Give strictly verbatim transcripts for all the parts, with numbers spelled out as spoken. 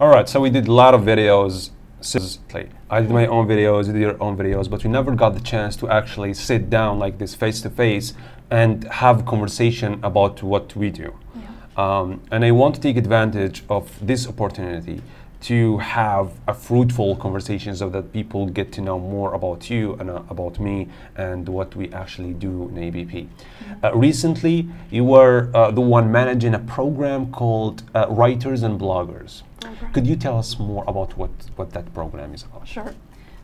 All right, so we did a lot of videos. I did my own videos, you did your own videos, but we never got the chance to actually sit down like this face to face and have conversation about what we do. Yeah. Um, and I want to take advantage of this opportunity to have a fruitful conversations so that people get to know more about you and uh, about me and what we actually do in A B P. Uh, recently, you were uh, the one managing a program called uh, Writers and Bloggers. Okay. Could you tell us more about what, what that program is about? Sure.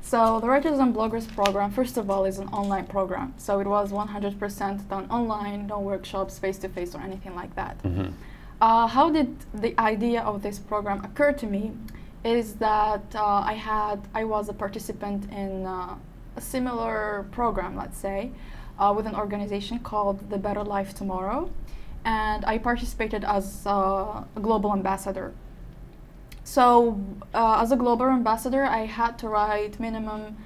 So the Writers and Bloggers program, first of all, is an online program. So it was one hundred percent done online, no workshops, face-to-face or anything like that. Mm-hmm. Uh, how did the idea of this program occur to me is that uh, I had, I was a participant in uh, a similar program, let's say, uh, with an organization called The Better Life Tomorrow, and I participated as uh, a global ambassador. So uh, as a global ambassador, I had to write minimum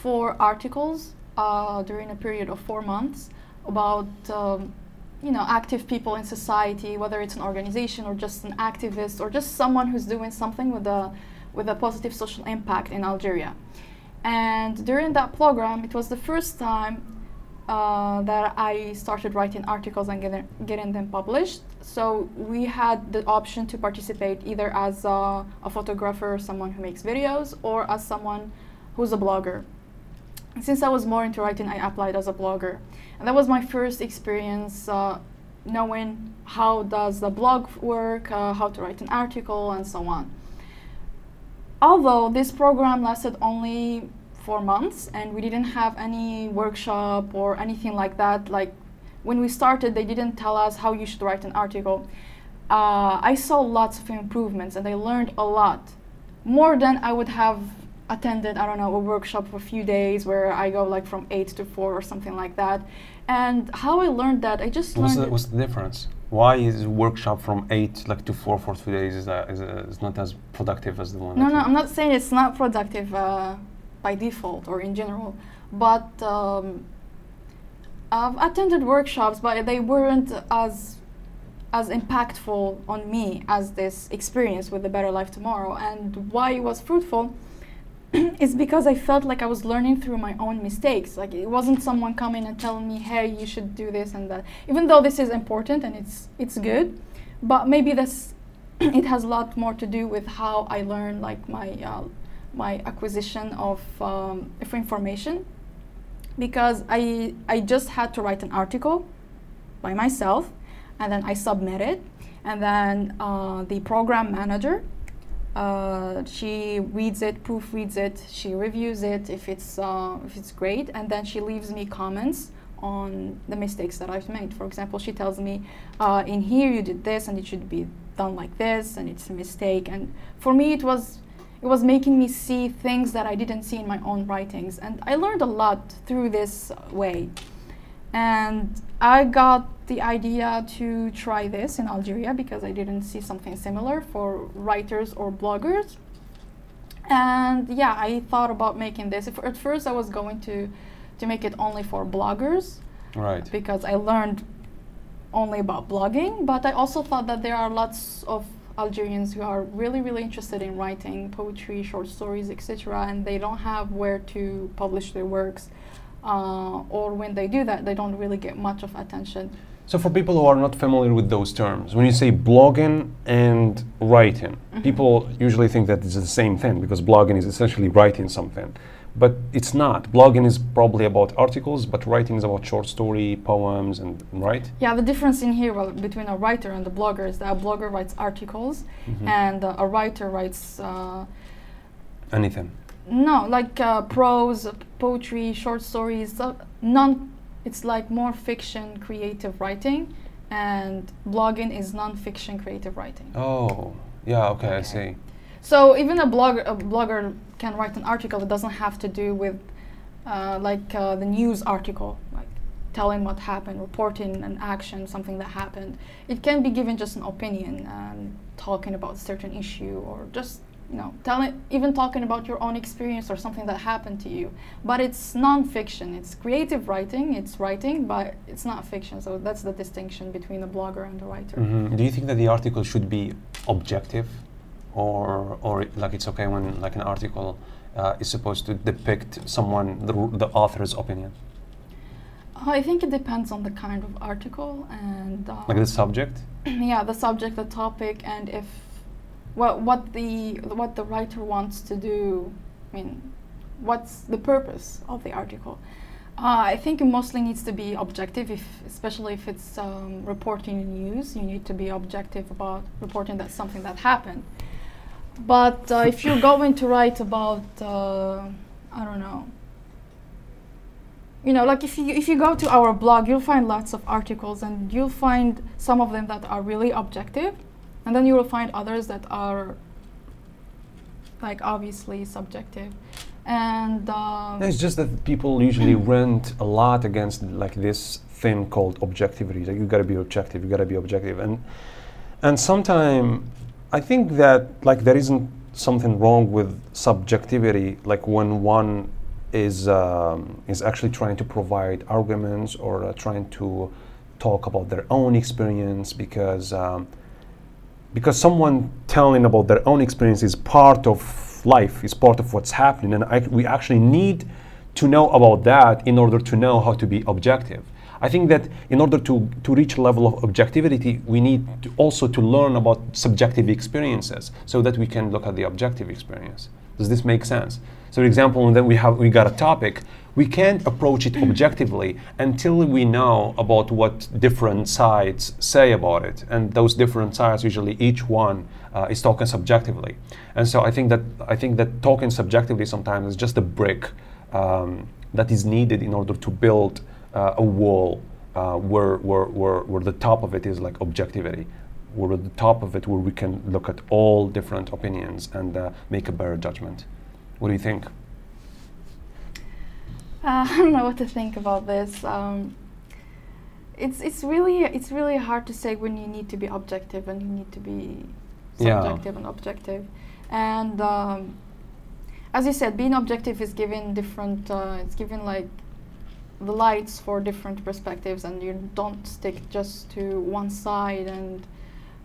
four articles uh, during a period of four months about um, you know, active people in society, whether it's an organization or just an activist or just someone who's doing something with a, with a positive social impact in Algeria. And during that program, it was the first time uh, that I started writing articles and getting, getting them published. So we had the option to participate either as a, a photographer, someone who makes videos, or as someone who's a blogger. And since I was more into writing, I applied as a blogger. And that was my first experience uh, knowing how does the blog work, uh, how to write an article, and so on. Although this program lasted only four months, and we didn't have any workshop or anything like that. Like when we started, they didn't tell us how you should write an article. Uh, I saw lots of improvements, and I learned a lot. More than I would have attended, I don't know, a workshop for a few days where I go like from eight to four or something like that. And how I learned that, I just what's learned... The, what's the difference? Why is a workshop from eight like to four for two days is, uh, is, uh, is not as productive as the one? No, no, I'm not saying it's not productive uh, by default or in general, but um, I've attended workshops, but they weren't as as impactful on me as this experience with The Better Life Tomorrow. And why it was fruitful it's because I felt like I was learning through my own mistakes. Like it wasn't someone coming and telling me, hey, you should do this and that. Even though this is important and it's it's good, but maybe this it has a lot more to do with how I learn, like my uh, my acquisition of um, information. Because I I just had to write an article by myself, and then I submit it, and then uh, the program manager. Uh, she reads it, proofreads it, she reviews it if it's, uh, if it's great, and then she leaves me comments on the mistakes that I've made. For example, she tells me, uh, in here you did this and it should be done like this and it's a mistake. And for me it was, it was making me see things that I didn't see in my own writings. And I learned a lot through this way. And I got the idea to try this in Algeria because I didn't see something similar for writers or bloggers. And yeah, I thought about making this. If at first I was going to, to make it only for bloggers, right? Because I learned only about blogging, but I also thought that there are lots of Algerians who are really, really interested in writing poetry, short stories, et cetera, and they don't have where to publish their works. Uh, or when they do that, they don't really get much of attention. So for people who are not familiar with those terms, when you say blogging and writing, mm-hmm. people usually think that it's the same thing because blogging is essentially writing something. But it's not. Blogging is probably about articles, but writing is about short story, poems, and right? Yeah, the difference in here well, between a writer and a blogger is that a blogger writes articles mm-hmm. and uh, a writer writes... Uh, Anything. No, like uh, prose, uh, poetry, short stories, uh, non, it's like more fiction creative writing, and blogging is non-fiction creative writing. Oh, yeah, okay, okay. I see. So even a blogger, a blogger can write an article that doesn't have to do with uh, like uh, the news article, like telling what happened, reporting an action, something that happened. It can be given just an opinion, um, talking about a certain issue or just you know, tell it, even talking about your own experience or something that happened to you. But it's non-fiction, it's creative writing, it's writing, but it's not fiction. So that's the distinction between a blogger and a writer. Mm-hmm. Do you think that the article should be objective? or or like it's okay when like an article uh, is supposed to depict someone, the, the author's opinion? I think it depends on the kind of article and um, like the subject. Yeah, the subject, the topic, and if what what the what the writer wants to do. I mean, what's the purpose of the article? Uh, I think it mostly needs to be objective, if, especially if it's um, reporting news. You need to be objective about reporting that something that happened. But uh, if you're going to write about, uh, I don't know, you know, like if you if you go to our blog, you'll find lots of articles, and you'll find some of them that are really objective, and then you will find others that are like obviously subjective. And um, no, it's just that people usually rant a lot against like this thing called objectivity. Like you got to be objective. You got to be objective. And and sometimes I think that like there isn't something wrong with subjectivity. Like when one is um, is actually trying to provide arguments or uh, trying to talk about their own experience, because um, because someone telling about their own experience is part of life, is part of what's happening, and I, we actually need to know about that in order to know how to be objective. I think that in order to, to reach a level of objectivity, we need to also to learn about subjective experiences so that we can look at the objective experience. Does this make sense? So for example, when we have we got a topic, we can't approach it objectively until we know about what different sides say about it. And those different sides, usually each one uh, is talking subjectively. And so I think that I think that talking subjectively sometimes is just a brick um, that is needed in order to build uh, a wall uh, where, where, where, where the top of it is like objectivity, where the top of it where we can look at all different opinions and uh, make a better judgment. What do you think? Uh, I don't know what to think about this. Um, it's it's really it's really hard to say when you need to be objective and you need to be subjective, yeah, and objective. And um, as you said, being objective is given different. Uh, it's given like the lights for different perspectives, and you don't stick just to one side and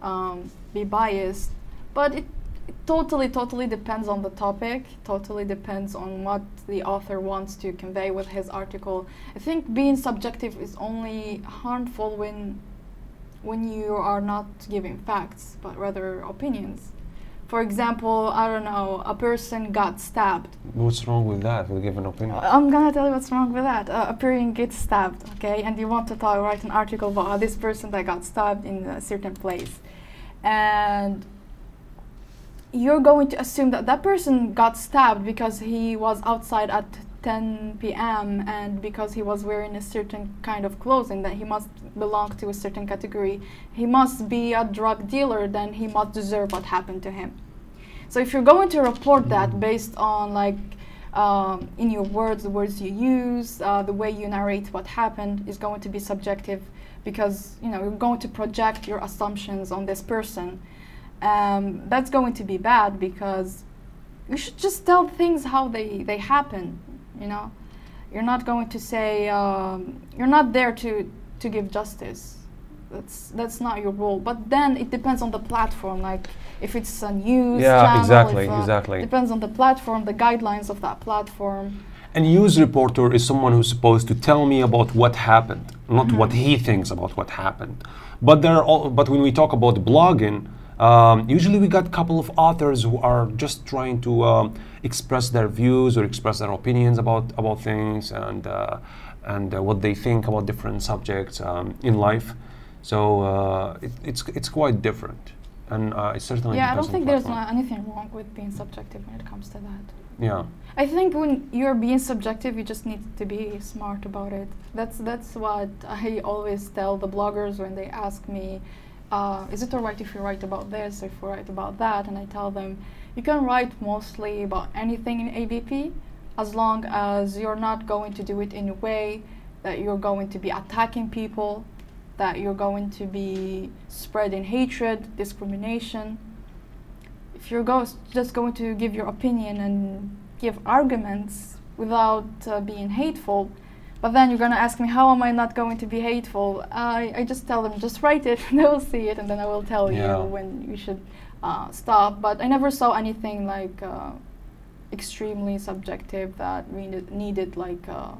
um, be biased. But it. It totally, totally depends on the topic, totally depends on what the author wants to convey with his article. I think being subjective is only harmful when, when you are not giving facts, but rather opinions. For example, I don't know, a person got stabbed. What's wrong with that, with giving an opinion? Uh, I'm gonna tell you what's wrong with that. Uh, a person gets stabbed, okay, and you want to talk, write an article about uh, this person that got stabbed in a certain place. And you're going to assume that that person got stabbed because he was outside at ten p m and because he was wearing a certain kind of clothes, and that he must belong to a certain category. He must be a drug dealer, then he must deserve what happened to him. So if you're going to report that based on like um, in your words, the words you use, uh, the way you narrate what happened is going to be subjective, because you know, you're going to project your assumptions on this person. Um, that's going to be bad, because you should just tell things how they, they happen, you know? You're not going to say, um, you're not there to, to give justice. That's, that's not your role. But then it depends on the platform, like if it's a news yeah, channel. Yeah, exactly, uh, exactly. Depends on the platform, the guidelines of that platform. A news reporter is someone who's supposed to tell me about what happened, not mm-hmm. what he thinks about what happened. But, there are all, but when we talk about blogging, Um, usually we got a couple of authors who are just trying to um, express their views or express their opinions about, about things and, uh, and uh, what they think about different subjects um, in life. So uh, it, it's, it's quite different. And uh, it certainly yeah, I don't think there's not anything wrong with being subjective when it comes to that. Yeah. I think when you're being subjective, you just need to be smart about it. That's, that's what I always tell the bloggers when they ask me, Uh, is it all right if you write about this, if you write about that? And I tell them, you can write mostly about anything in A B P, as long as you're not going to do it in a way that you're going to be attacking people, that you're going to be spreading hatred, discrimination. If you're go just going to give your opinion and give arguments without uh, being hateful, but then you're going to ask me, how am I not going to be hateful? I, I just tell them, just write it, and I will see it, and then I will tell yeah. you when you should uh, stuff, but I never saw anything like uh, extremely subjective that we ne needed like uh,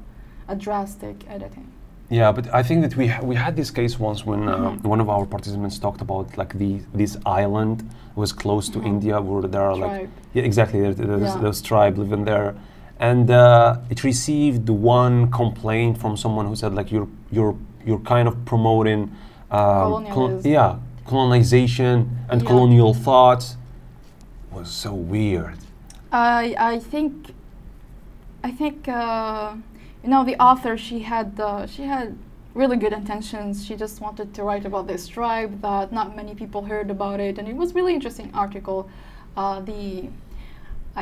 a drastic editing. Yeah, but I think that we ha we had this case once when mm-hmm. uh, one of our participants talked about like the this island was close to mm-hmm. India, where there are tribe. like yeah exactly there, there's, yeah. those tribe living there, and uh, it received one complaint from someone who said like you're you're you're kind of promoting um, col yeah colonization and yeah. colonial thoughts. It was so weird. I I think I think. Uh, You know, the author, she had uh, she had really good intentions. She just wanted to write about this tribe that not many people heard about it, and it was really interesting article. Uh, the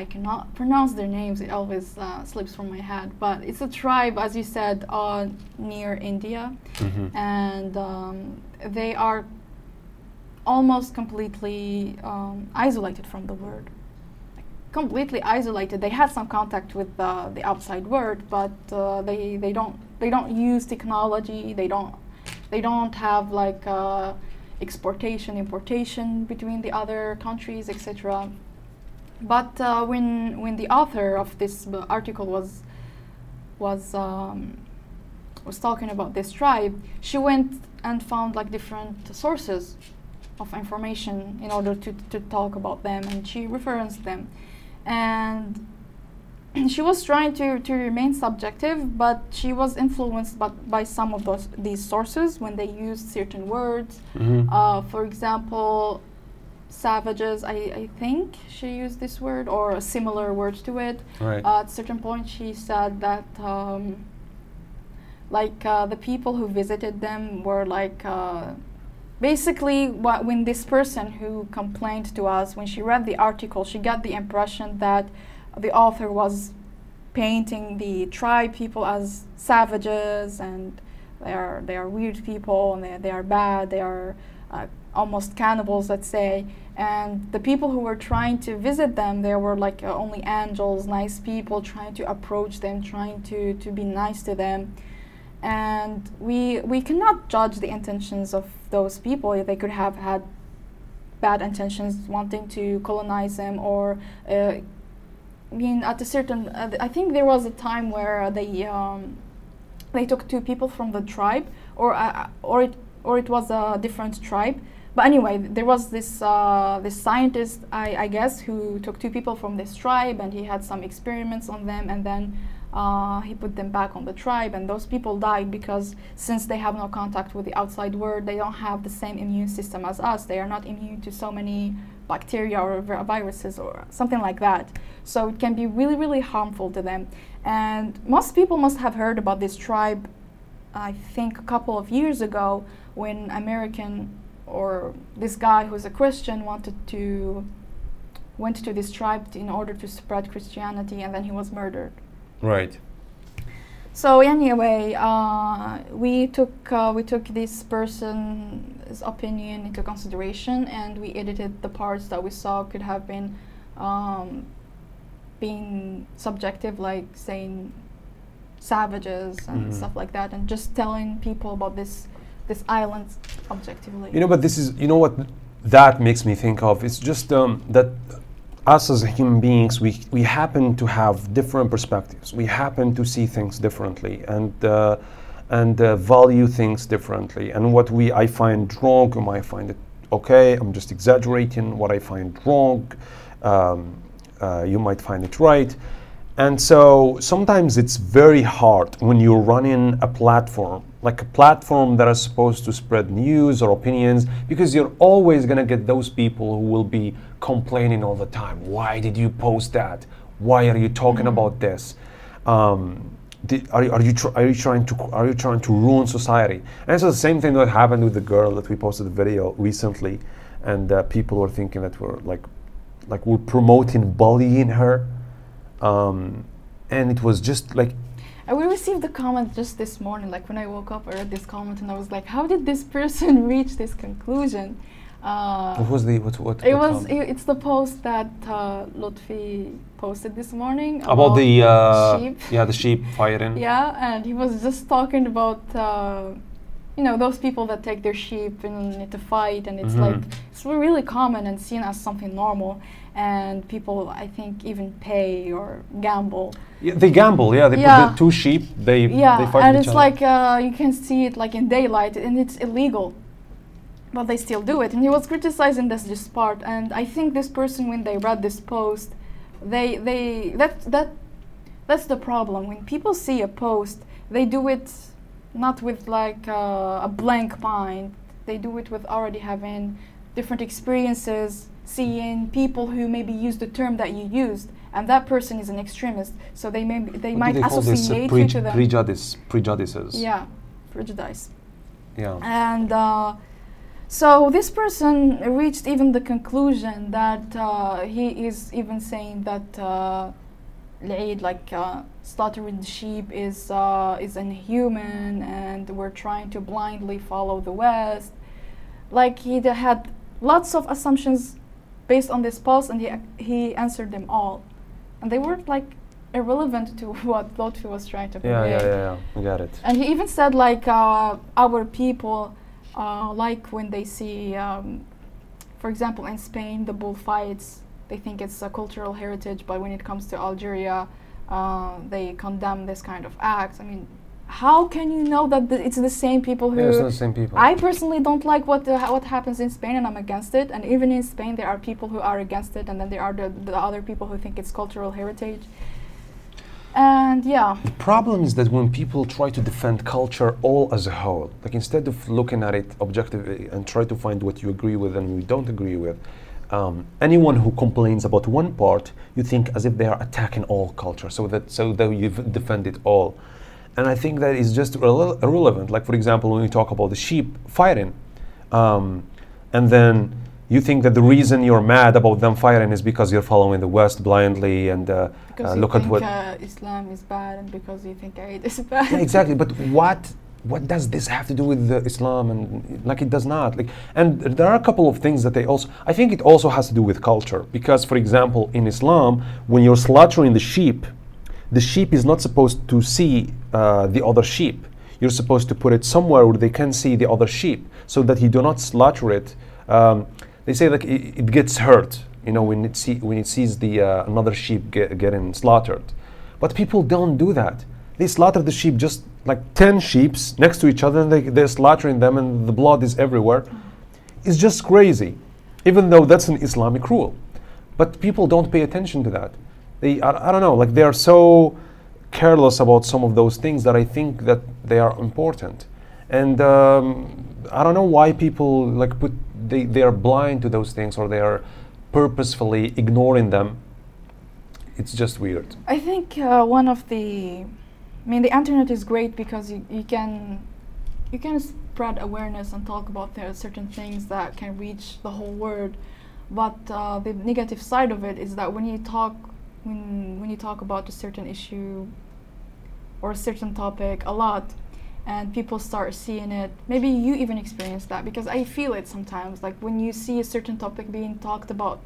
I cannot pronounce their names; it always uh, slips from my head. But it's a tribe, as you said, uh, near India, mm-hmm. and um, they are almost completely um, isolated from the world. Completely isolated. They had some contact with uh, the outside world, but uh, they they don't they don't use technology. They don't they don't have like uh, exportation, importation between the other countries, et cetera. But uh, when when the author of this article was was um, was talking about this tribe, she went and found like different sources of information in order to to talk about them, and she referenced them. And she was trying to, to remain subjective, but she was influenced by, by some of those these sources when they used certain words. Mm-hmm. Uh, for example, savages, I, I think she used this word or a similar word to it. Right. Uh, at a certain point, she said that um, like uh, the people who visited them were like uh, basically, wha when this person who complained to us, when she read the article, she got the impression that the author was painting the tribe people as savages, and they are they are weird people, and they, they are bad, they are uh, almost cannibals, let's say. And the people who were trying to visit them, they were like uh, only angels, nice people, trying to approach them, trying to, to be nice to them. And we we cannot judge the intentions of those people. They could have had bad intentions, wanting to colonize them, or uh, I mean, at a certain. Uh, th I think there was a time where they um, they took two people from the tribe, or uh, or it or it was a different tribe. But anyway, there was this uh, this scientist, I, I guess, who took two people from this tribe, and he had some experiments on them, and then. Uh, he put them back on the tribe, and those people died because since they have no contact with the outside world, they don't have the same immune system as us. They are not immune to so many bacteria or vi viruses or something like that. So it can be really, really harmful to them. And most people must have heard about this tribe, I think, a couple of years ago when American or this guy who's a Christian wanted to went to this tribe in order to spread Christianity, and then he was murdered. Right. So anyway, uh, we took uh, we took this person's opinion into consideration, and we edited the parts that we saw could have been um, being subjective, like saying savages and mm. stuff like that, and just telling people about this this island objectively. You know, but this is you know what that makes me think of. It's just um, that. Us as human beings, we, we happen to have different perspectives. We happen to see things differently and uh, and uh, value things differently. And what we I find wrong, or I find it okay, I'm just exaggerating. What I find wrong, um, uh, you might find it right. And so sometimes it's very hard when you're running a platform, like a platform that is supposed to spread news or opinions, because you're always going to get those people who will be complaining all the time. Why did you post that? Why are you talking mm-hmm. about this? Um, did, are, are, you are, you trying to, are you trying to ruin society? And it's the same thing that happened with the girl that we posted the video recently, and uh, people were thinking that we're, like, like we're promoting bullying her. Um, and it was just like... I we received a comment just this morning, like when I woke up I read this comment and I was like, how did this person reach this conclusion? Uh, what was the... What, what, it what was, it, it's the post that uh, Lotfi posted this morning. About, about the... Uh, sheep. Yeah, the sheep firing. Yeah, and he was just talking about uh, you know, those people that take their sheep and to fight, and it's mm-hmm. like, it's really common and seen as something normal. And people, I think, even pay or gamble. Yeah, they gamble, yeah. They yeah. put the two sheep, they, yeah. they fight each other. Yeah, and it's like, uh, you can see it like in daylight, and it's illegal. But they still do it. And he was criticizing this, this part. And I think this person, when they read this post, they, they that, that, that's the problem. When people see a post, they do it not with like uh, a blank mind. They do it with already having different experiences, seeing people who maybe use the term that you used, and that person is an extremist, so they may they what might they associate this, uh, you to them. Prejudice, prejudices. Yeah, prejudice. Yeah. And uh, so this person reached even the conclusion that uh, he is even saying that uh, like uh, slaughtering the sheep is uh, is inhuman, and we're trying to blindly follow the West. Like he had lots of assumptions based on this post, and he ac he answered them all, and they were like irrelevant to what Lotfi was trying to yeah, convey. Yeah, yeah, yeah, got it. And he even said like uh, our people uh, like when they see, um, for example, in Spain the bullfights, they think it's a cultural heritage, but when it comes to Algeria, uh, they condemn this kind of act. I mean, how can you know that th it's the same people who... Yeah, it's not the same people. I personally don't like what uh, what happens in Spain, and I'm against it. And even in Spain, there are people who are against it, and then there are the, the other people who think it's cultural heritage. And yeah. The problem is that when people try to defend culture all as a whole, like instead of looking at it objectively and try to find what you agree with and what you don't agree with, Um, anyone who complains about one part, you think as if they are attacking all culture, so that so that you defend it all. And I think that is just irrelevant. Like for example, when you talk about the sheep fighting, um, and then you think that the reason you're mad about them fighting is because you're following the West blindly and uh, uh, look at what uh, Islam is bad, and because you think Eid is bad. Yeah, exactly, but what? What does this have to do with uh, Islam? And like it does not. Like, and there are a couple of things that they also, I think it also has to do with culture, because for example in Islam, when you're slaughtering the sheep, the sheep is not supposed to see uh, the other sheep. You're supposed to put it somewhere where they can see the other sheep, so that you do not slaughter it. Um, they say that it, it gets hurt, you know, when it, see, when it sees the uh, another sheep get, getting slaughtered. But people don't do that. They slaughter the sheep, just like ten sheeps next to each other, and they, they're slaughtering them, and the blood is everywhere. It's just crazy, even though that's an Islamic rule. But people don't pay attention to that. They, I, I don't know, like they are so careless about some of those things that I think that they are important. And um, I don't know why people like put, they, they are blind to those things, or they are purposefully ignoring them. It's just weird. I think uh, one of the... I mean, the internet is great because you, you can you can spread awareness and talk about there are certain things that can reach the whole world. But uh, the negative side of it is that when you talk when when you talk about a certain issue or a certain topic a lot, and people start seeing it, maybe you even experience that, because I feel it sometimes. Like when you see a certain topic being talked about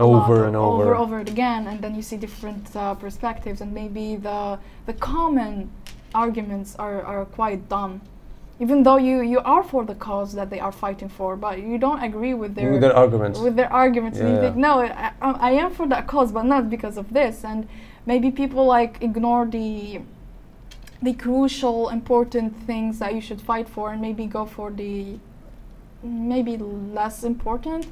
over and over over over it again, and then you see different uh, perspectives, and maybe the the common arguments are, are quite dumb, even though you you are for the cause that they are fighting for, but you don't agree with their with their arguments with their arguments yeah, and you yeah. think, no, I, I, I am for that cause, but not because of this. And maybe people like ignore the the crucial important things that you should fight for, and maybe go for the maybe less important.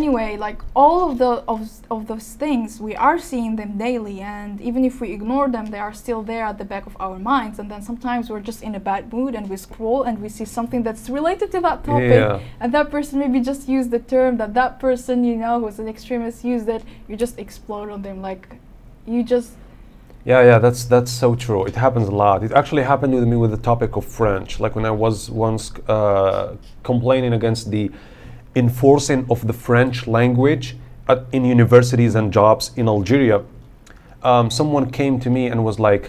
Anyway, like all of the of, of those things, we are seeing them daily, and even if we ignore them, they are still there at the back of our minds. And then sometimes we're just in a bad mood, and we scroll, and we see something that's related to that topic, yeah. and that person maybe just used the term that that person, you know, who's an extremist, used it. You just explode on them, like you just. Yeah, yeah, that's that's so true. It happens a lot. It actually happened with me with the topic of French, like when I was once uh, complaining against the enforcing of the French language at, in universities and jobs in Algeria. Um, someone came to me and was like,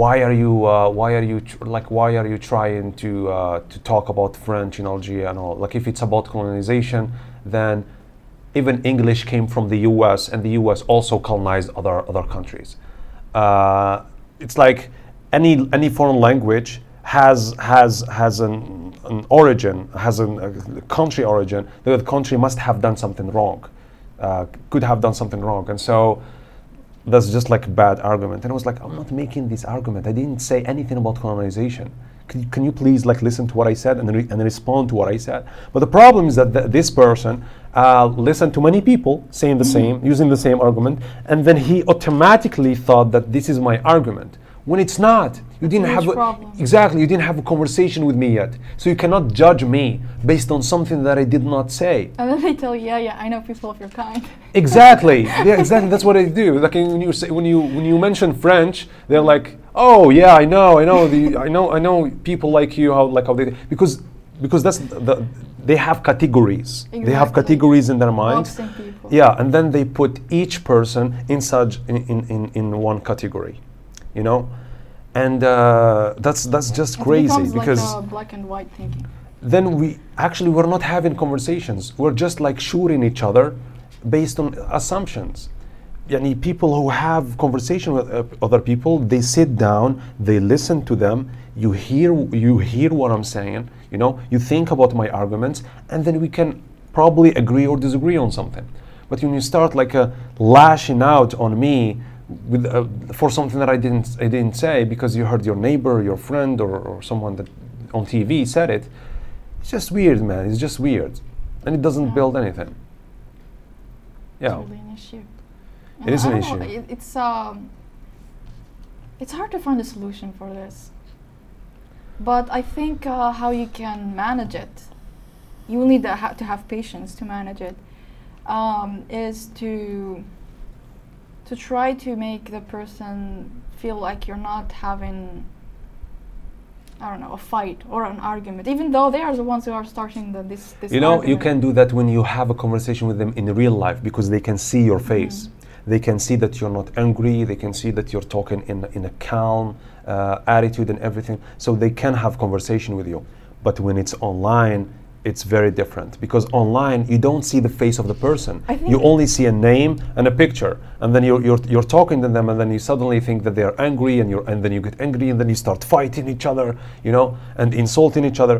"Why are you? Uh, why are you tr like? Why are you trying to uh, to talk about French in Algeria and all? Like, if it's about colonization, then even English came from the U S, and the U S also colonized other other countries. Uh, it's like any any foreign language has has has an, an origin, has an, a country origin, that the country must have done something wrong, uh, could have done something wrong. And so that's just like a bad argument. And I was like, I'm not making this argument. I didn't say anything about colonization. Can, can you please like listen to what I said and, re and respond to what I said? But the problem is that th this person uh, listened to many people saying the mm-hmm. same, using the same argument, and then he automatically thought that this is my argument. When it's not, you didn't have a, exactly you didn't have a conversation with me yet, so you cannot judge me based on something that I did not say. And then they tell you, yeah, yeah, I know people of your kind. Exactly, yeah, exactly. That's what I do. Like when you say, when you when you mention French, they're like, oh yeah, I know, I know the, I know, I know people like you, how like how they because because that's the they have categories. Exactly. They have categories in their minds. Yeah, and then they put each person in such in in in, in one category. You know, and uh, that's that's just it crazy because like a black and white thinking. Then we actually we're not having conversations. We're just like shooting each other based on assumptions. Yani people who have conversation with uh, other people, they sit down, they listen to them. You hear you hear what I'm saying. You know, you think about my arguments, and then we can probably agree or disagree on something. But when you start like uh, lashing out on me. With, uh, for something that I didn't, I didn't say because you heard your neighbor, your friend, or, or someone that on T V said it. It's just weird, man. It's just weird, and it doesn't yeah. build anything. Yeah, it's really an issue. It is an issue. It, it's um, it's hard to find a solution for this. But I think uh, how you can manage it, you will need to, ha to have patience to manage it. Um, is to to try to make the person feel like you're not having, I don't know, a fight or an argument, even though they are the ones who are starting the, this, this You know, argument. You can do that when you have a conversation with them in real life because they can see your face. Mm. They can see that you're not angry. They can see that you're talking in, in a calm uh, attitude and everything. So they can have conversation with you. But when it's online, it's very different because online you don't see the face of the person. You only see a name and a picture, and then you're, you're you're talking to them, and then you suddenly think that they are angry, and you're and then you get angry, and then you start fighting each other, you know, and insulting each other.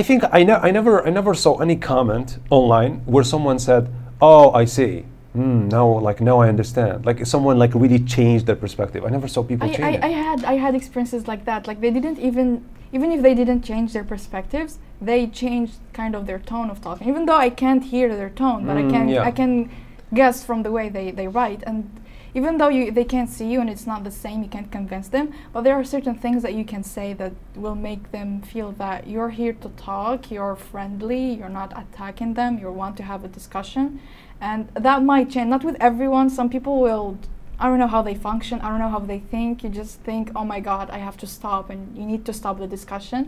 I think I ne I never I never saw any comment online where someone said, "Oh, I see. Mm, now, like now I understand." Like someone like really changed their perspective. I never saw people I, change. I, I had I had experiences like that. Like they didn't even. Even if they didn't change their perspectives, they changed kind of their tone of talking. Even though I can't hear their tone, but mm, I can yeah. I can guess from the way they, they write. And even though you, they can't see you and it's not the same, you can't convince them, but there are certain things that you can say that will make them feel that you're here to talk, you're friendly, you're not attacking them, you want to have a discussion. And that might change. Not with everyone. Some people will... I don't know how they function, I don't know how they think. You just think, oh my God, I have to stop, and you need to stop the discussion.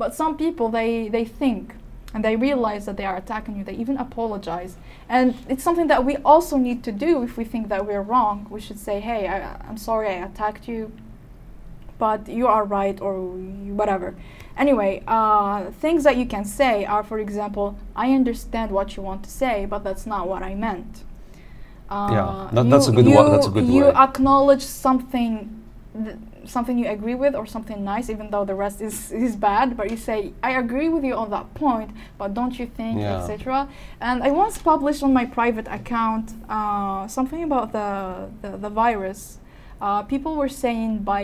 But some people, they, they think, and they realize that they are attacking you, they even apologize. And it's something that we also need to do if we think that we're wrong. We should say, hey, I, I'm sorry I attacked you, but you are right, or whatever. Anyway, uh, things that you can say are, for example, I understand what you want to say, but that's not what I meant. Uh, yeah, that, you, that's a good one. That's a good You way. Acknowledge something, th something you agree with, or something nice, even though the rest is is bad. But you say, "I agree with you on that point, but don't you think, yeah. et cetera" And I once published on my private account uh, something about the the, the virus. Uh, people were saying by,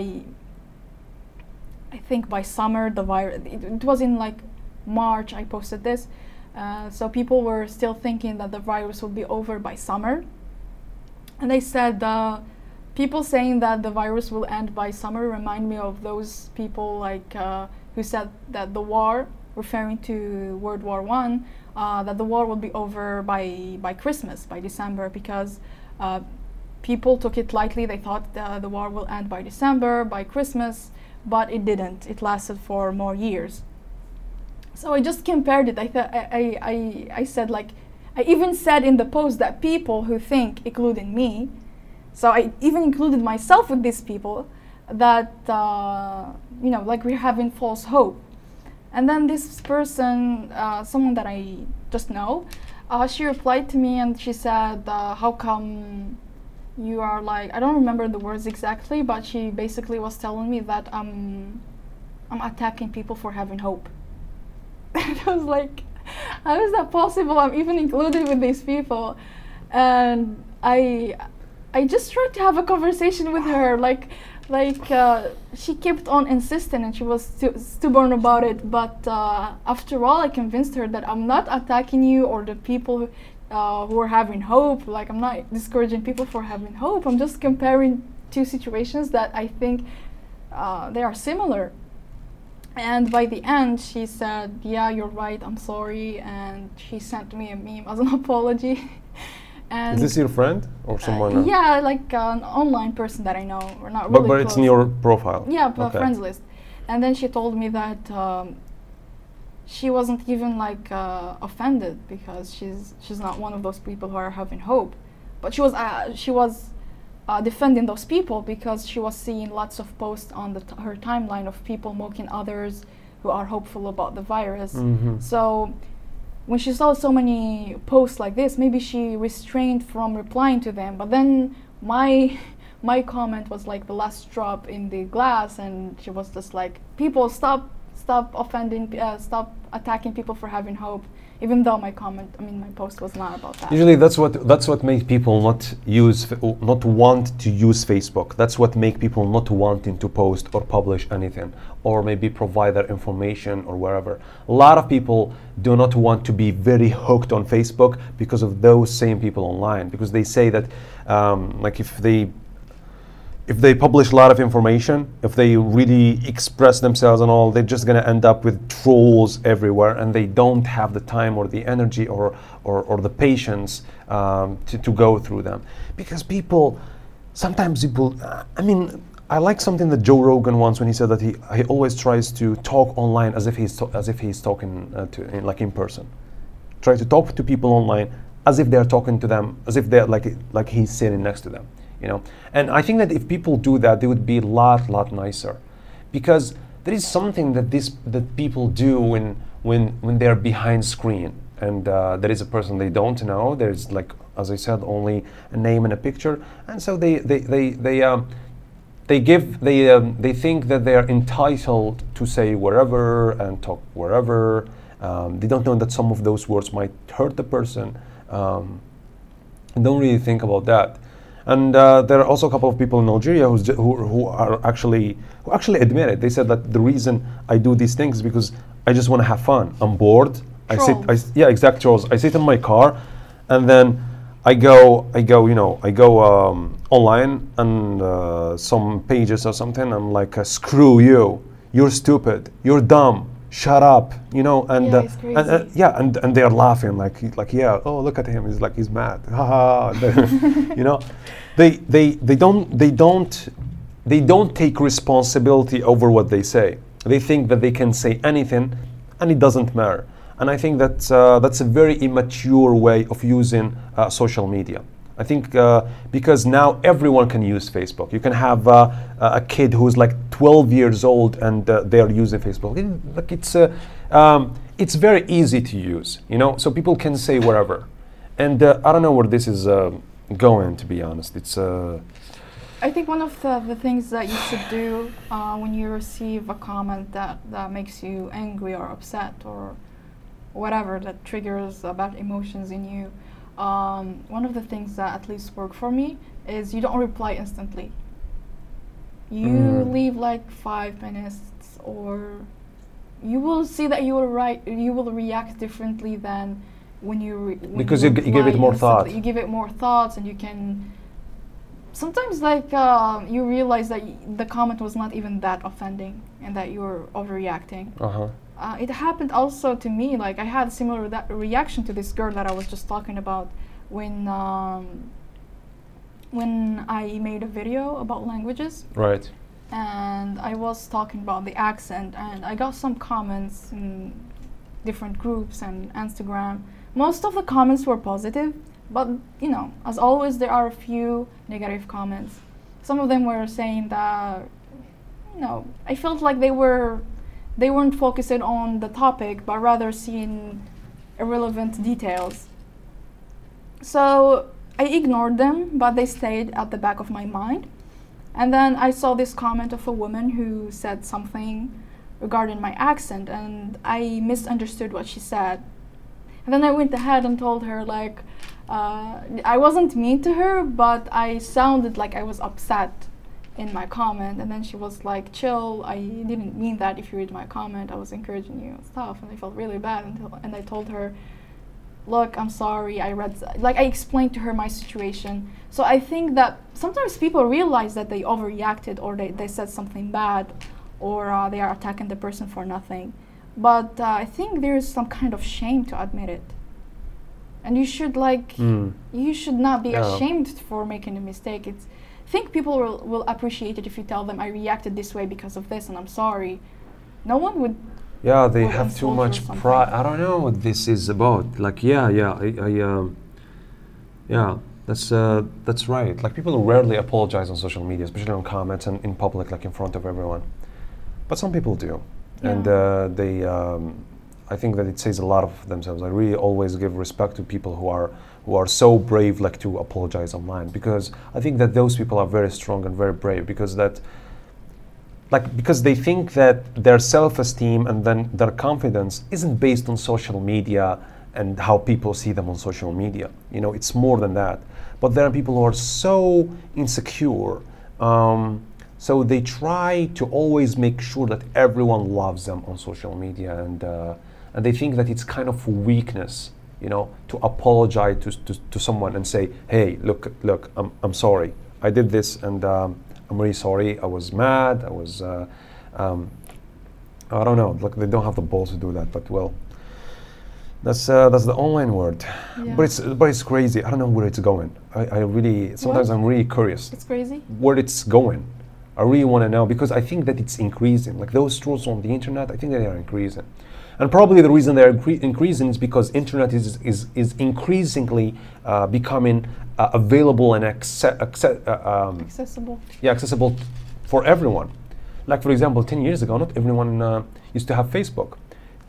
I think by summer the virus. It, it was in like March. I posted this, uh, so people were still thinking that the virus would be over by summer. And they said, uh, people saying that the virus will end by summer remind me of those people like uh, who said that the war, referring to World War One, uh, that the war will be over by, by Christmas, by December, because uh, people took it lightly. They thought uh, the war will end by December, by Christmas, but it didn't. It lasted for more years. So I just compared it. I, th I, I, I said like, I even said in the post that people who think, including me, so I even included myself with these people, that, uh, you know, like we're having false hope. And then this person, uh, someone that I just know, uh, she replied to me and she said, uh, how come you are like, I don't remember the words exactly, but she basically was telling me that I'm, I'm attacking people for having hope. And I was like, how is that possible? I'm even included with these people. And I I just tried to have a conversation with her. Like, like uh, she kept on insisting and she was stu stubborn about it. But uh, after all, I convinced her that I'm not attacking you or the people who, uh, who are having hope. Like, I'm not discouraging people for having hope. I'm just comparing two situations that I think uh, they are similar. And by the end, she said, yeah, you're right, I'm sorry. And she sent me a meme as an apology. And is this your friend or someone else? Uh, yeah, like uh, an online person that I know. We're not but, really but close. It's in your profile? Yeah, but okay. Friends list. And then she told me that um, she wasn't even like uh, offended because she's she's not one of those people who are having hope. But she was, uh, she was uh, defending those people because she was seeing lots of posts on the t her timeline of people mocking others who are hopeful about the virus. Mm-hmm. So when she saw so many posts like this, maybe she restrained from replying to them. But then my my comment was like the last drop in the glass, and she was just like, "People, stop, stop offending, uh, stop attacking people for having hope." Even though my comment, I mean, my post was not about that. Usually, that's what that's what makes people not use, not want to use Facebook. That's what makes people not wanting to post or publish anything, or maybe provide their information or wherever. A lot of people do not want to be very hooked on Facebook because of those same people online, because they say that um, like if they if they publish a lot of information, if they really express themselves and all, they're just going to end up with trolls everywhere, and they don't have the time or the energy or or, or the patience um, to, to go through them. Because people, sometimes people, uh, I mean, I like something that Joe Rogan once, when he said that he, he always tries to talk online as if he's as if he's talking uh, to in, like in person. Try to talk to people online as if they're talking to them, as if they're like like he's sitting next to them, you know. And I think that if people do that, they would be a lot lot nicer, because there is something that this that people do when when when they are behind screen and uh, there is a person they don't know. There's like, as I said, only a name and a picture, and so they they they they um. They give. They um, they think that they are entitled to say wherever and talk wherever. Um, they don't know that some of those words might hurt the person. Um, don't really think about that. And uh, there are also a couple of people in Algeria who's, who who are actually who actually admit it. They said that the reason I do these things is because I just want to have fun. I'm bored. Trolls. I sit. I, yeah, exact trolls. I sit in my car, and then I go, I go, you know, I go um, online and uh, some pages or something. I'm like, uh, screw you, you're stupid, you're dumb, shut up, you know. And yeah, uh, it's crazy. And, uh, yeah, and and they're laughing like, like yeah, oh look at him, he's like he's mad, haha, you know. They they they don't they don't they don't take responsibility over what they say. They think that they can say anything, and it doesn't matter. And I think that uh, that's a very immature way of using uh, social media. I think uh, because now everyone can use Facebook. You can have uh, a kid who's like twelve years old and uh, they are using Facebook. It, like it's uh, um, it's very easy to use, you know. So people can say whatever. And uh, I don't know where this is uh, going, to be honest. It's. Uh, I think one of the, the things that you should do uh, when you receive a comment that that makes you angry or upset or whatever, that triggers uh, bad emotions in you, um, one of the things that at least worked for me is you don't reply instantly. You mm. leave like five minutes, or you will see that you will write, you will react differently than when you re when because you, you, you give it more thought. You give it more thoughts, and you can sometimes like uh, you realize that y the comment was not even that offending, and that you were overreacting. Uh huh. Uh, it happened also to me. Like, I had a similar re reaction to this girl that I was just talking about when um, when I made a video about languages. Right. And I was talking about the accent, and I got some comments in different groups and Instagram. Most of the comments were positive, but you know, as always, there are a few negative comments. Some of them were saying that, you know, I felt like they were. They weren't focusing on the topic, but rather seeing irrelevant details. So I ignored them, but they stayed at the back of my mind. And then I saw this comment of a woman who said something regarding my accent, and I misunderstood what she said. And then I went ahead and told her, like, uh, I wasn't mean to her, but I sounded like I was upset in my comment. And then she was like, chill, I didn't mean that. If you read my comment, I was encouraging you and stuff. And I felt really bad, until, and I told her, look, I'm sorry, I read, like, I explained to her my situation. So I think that sometimes people realize that they overreacted, or they, they said something bad, or uh, they are attacking the person for nothing. But uh, I think there is some kind of shame to admit it. And you should, like, mm. you should not be no. ashamed for making a mistake. It's, I think people will, will appreciate it if you tell them, I reacted this way because of this and I'm sorry. No one would... Yeah, they have too much pride. I don't know what this is about. Like, yeah, yeah, I, I um, yeah, that's, uh, that's right. Like, people rarely apologize on social media, especially on comments and in public, like in front of everyone. But some people do. Yeah. And uh, they, um, I think that it says a lot of themselves. I really always give respect to people who are who are so brave, like, to apologize online, because I think that those people are very strong and very brave, because that, like, because they think that their self-esteem and then their confidence isn't based on social media and how people see them on social media. You know, it's more than that. But there are people who are so insecure. Um, So they try to always make sure that everyone loves them on social media, and uh, and they think that it's kind of weakness, you know, to apologize to, to, to someone and say, hey, look, look, I'm, I'm sorry, I did this, and um, I'm really sorry, I was mad, I was, uh, um, I don't know, like, they don't have the balls to do that, but well, that's uh, that's the online world. Yeah. But it's but it's crazy. I don't know where it's going. I, I really, sometimes what? I'm really curious. It's crazy? Where it's going. I really want to know, because I think that it's increasing. Like, those trolls on the internet, I think that they are increasing. And probably the reason they're incre increasing is because internet is, is, is increasingly uh, becoming uh, available and acce acce uh, um, accessible. Yeah, accessible for everyone. Like, for example, ten years ago, not everyone uh, used to have Facebook.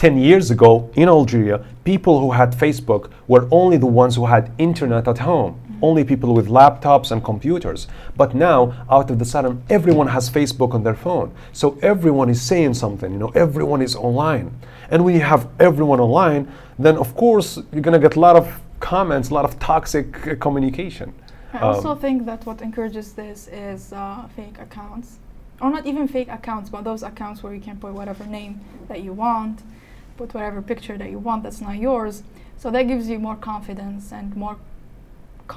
ten years ago, in Algeria, people who had Facebook were only the ones who had internet at home. Only people with laptops and computers. But now, out of the sudden, everyone has Facebook on their phone. So everyone is saying something, you know, everyone is online. And when you have everyone online, then of course, you're gonna get a lot of comments, a lot of toxic uh, communication. I um, also think that what encourages this is uh, fake accounts. Or not even fake accounts, but those accounts where you can put whatever name that you want, put whatever picture that you want that's not yours. So that gives you more confidence and more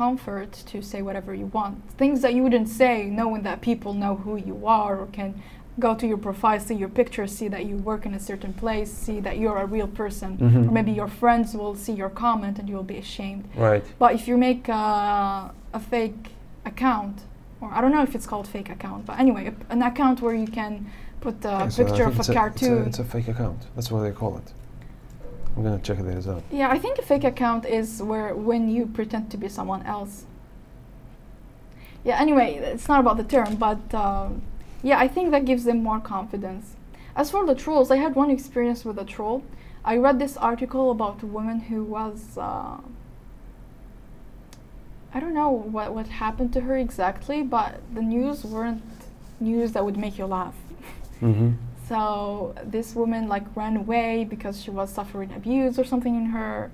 comfort to say whatever you want. Things that you wouldn't say, knowing that people know who you are, or can go to your profile, see your picture, see that you work in a certain place, see that you're a real person. Mm-hmm. Or maybe your friends will see your comment and you'll be ashamed. Right. But if you make uh, a fake account, or I don't know if it's called fake account, but anyway, an account where you can put a yeah, so picture of a, a cartoon. It's a, it's a fake account. That's what they call it. I'm gonna check this out. Yeah, I think a fake account is where when you pretend to be someone else. Yeah, anyway, it's not about the term, but um, yeah, I think that gives them more confidence. As for the trolls, I had one experience with a troll. I read this article about a woman who was... Uh, I don't know what, what happened to her exactly, but the news weren't news that would make you laugh. Mm-hmm. So this woman, like, ran away because she was suffering abuse or something in her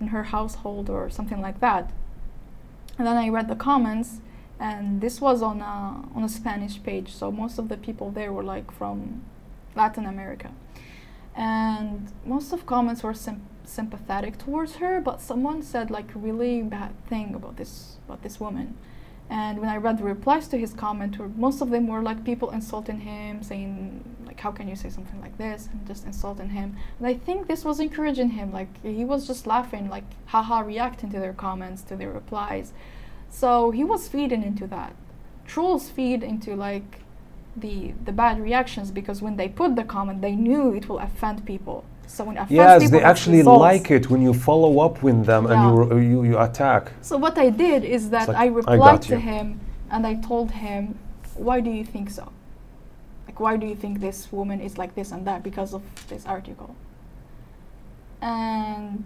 in her household or something like that. And then I read the comments, and this was on a, on a Spanish page, so most of the people there were, like, from Latin America. And most of comments were symp sympathetic towards her, but someone said, like, really bad thing about this about this woman. And when I read the replies to his comment, most of them were, like, people insulting him, saying, like, how can you say something like this, and just insulting him. And I think this was encouraging him, like, he was just laughing, like, haha, reacting to their comments, to their replies. So he was feeding into that. Trolls feed into, like, the the bad reactions, because when they put the comment, they knew it will offend people. So when yes, they actually results. like it when you follow up with them. Yeah. And you, you you attack. So what I did is that, like, I replied I to him, and I told him, why do you think so? Like, why do you think this woman is like this and that because of this article? And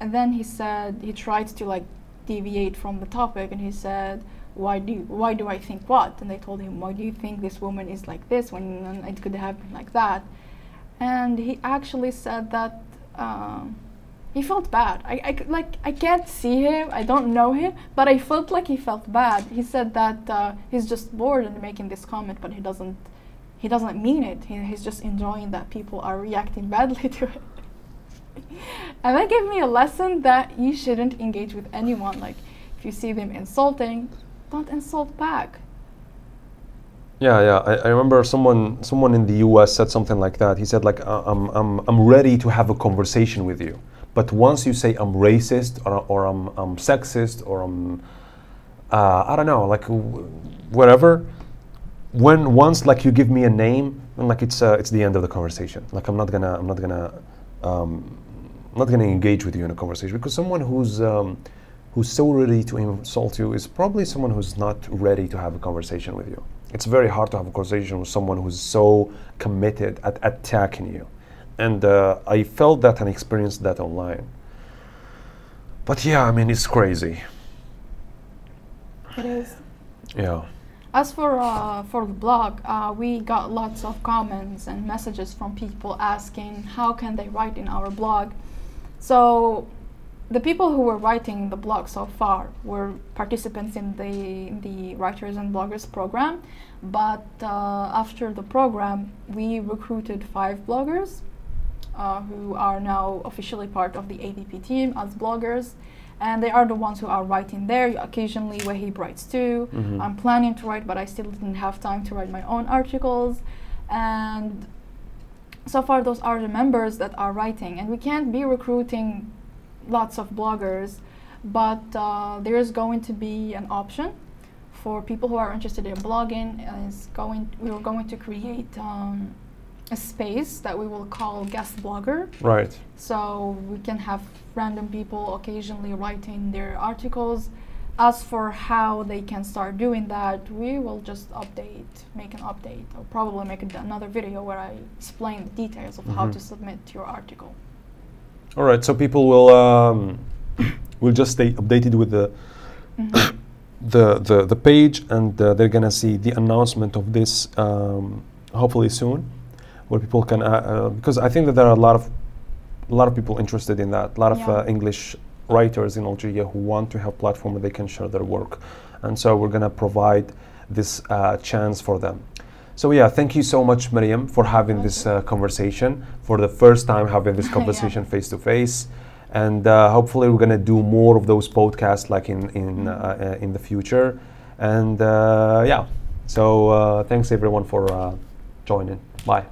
and then he said, he tried to, like, deviate from the topic, and he said, why do you, why do I think what? And I told him, why do you think this woman is like this when it could happen like that? and he actually said that um, he felt bad. I, I, like, I can't see him, I don't know him, but I felt like he felt bad. He said that uh, he's just bored and making this comment, but he doesn't, he doesn't mean it. He, he's just enjoying that people are reacting badly to it. And that gave me a lesson that you shouldn't engage with anyone. Like, if you see them insulting, don't insult back. Yeah, yeah. I, I remember someone someone in the U S said something like that. He said, like, I'm, I'm, I'm ready to have a conversation with you. But once you say I'm racist or, or I'm, I'm sexist or I'm, uh, I don't know, like, w whatever, when once, like, you give me a name, and, like, it's, uh, it's the end of the conversation. Like, I'm not gonna, I'm not gonna, um, not gonna engage with you in a conversation, because someone who's, um, who's so ready to insult you is probably someone who's not ready to have a conversation with you. It's very hard to have a conversation with someone who's so committed at attacking you. And uh, I felt that and experienced that online. But yeah, I mean, it's crazy. It is. Yeah. As for, uh, for the blog, uh, we got lots of comments and messages from people asking how can they write in our blog. So the people who were writing the blog so far were participants in the, in the Writers and Bloggers program, but uh, after the program we recruited five bloggers uh, who are now officially part of the A B P team as bloggers, and they are the ones who are writing there. Occasionally Wahib writes too. Mm-hmm. I'm planning to write, but I still didn't have time to write my own articles, and so far those are the members that are writing, and we can't be recruiting lots of bloggers, but uh, there is going to be an option for people who are interested in blogging. Is going we are going to create um, a space that we will call guest blogger. Right. So we can have random people occasionally writing their articles. As for how they can start doing that, we will just update, make an update, or probably make another video where I explain the details of mm-hmm. how to submit your article. All right, so people will um, will just stay updated with the mm-hmm. the, the the page, and uh, they're gonna see the announcement of this um, hopefully soon, where people can uh, uh, because I think that there are a lot of a lot of people interested in that, a lot yeah. of uh, English writers in Algeria who want to have a platform where they can share their work, and so we're gonna provide this uh, chance for them. So yeah, thank you so much, Meriem, for having okay. this uh, conversation, for the first time having this conversation yeah. face to face, and uh, hopefully we're gonna do more of those podcasts like in in uh, in the future, and uh, yeah. So uh, thanks everyone for uh, joining. Bye.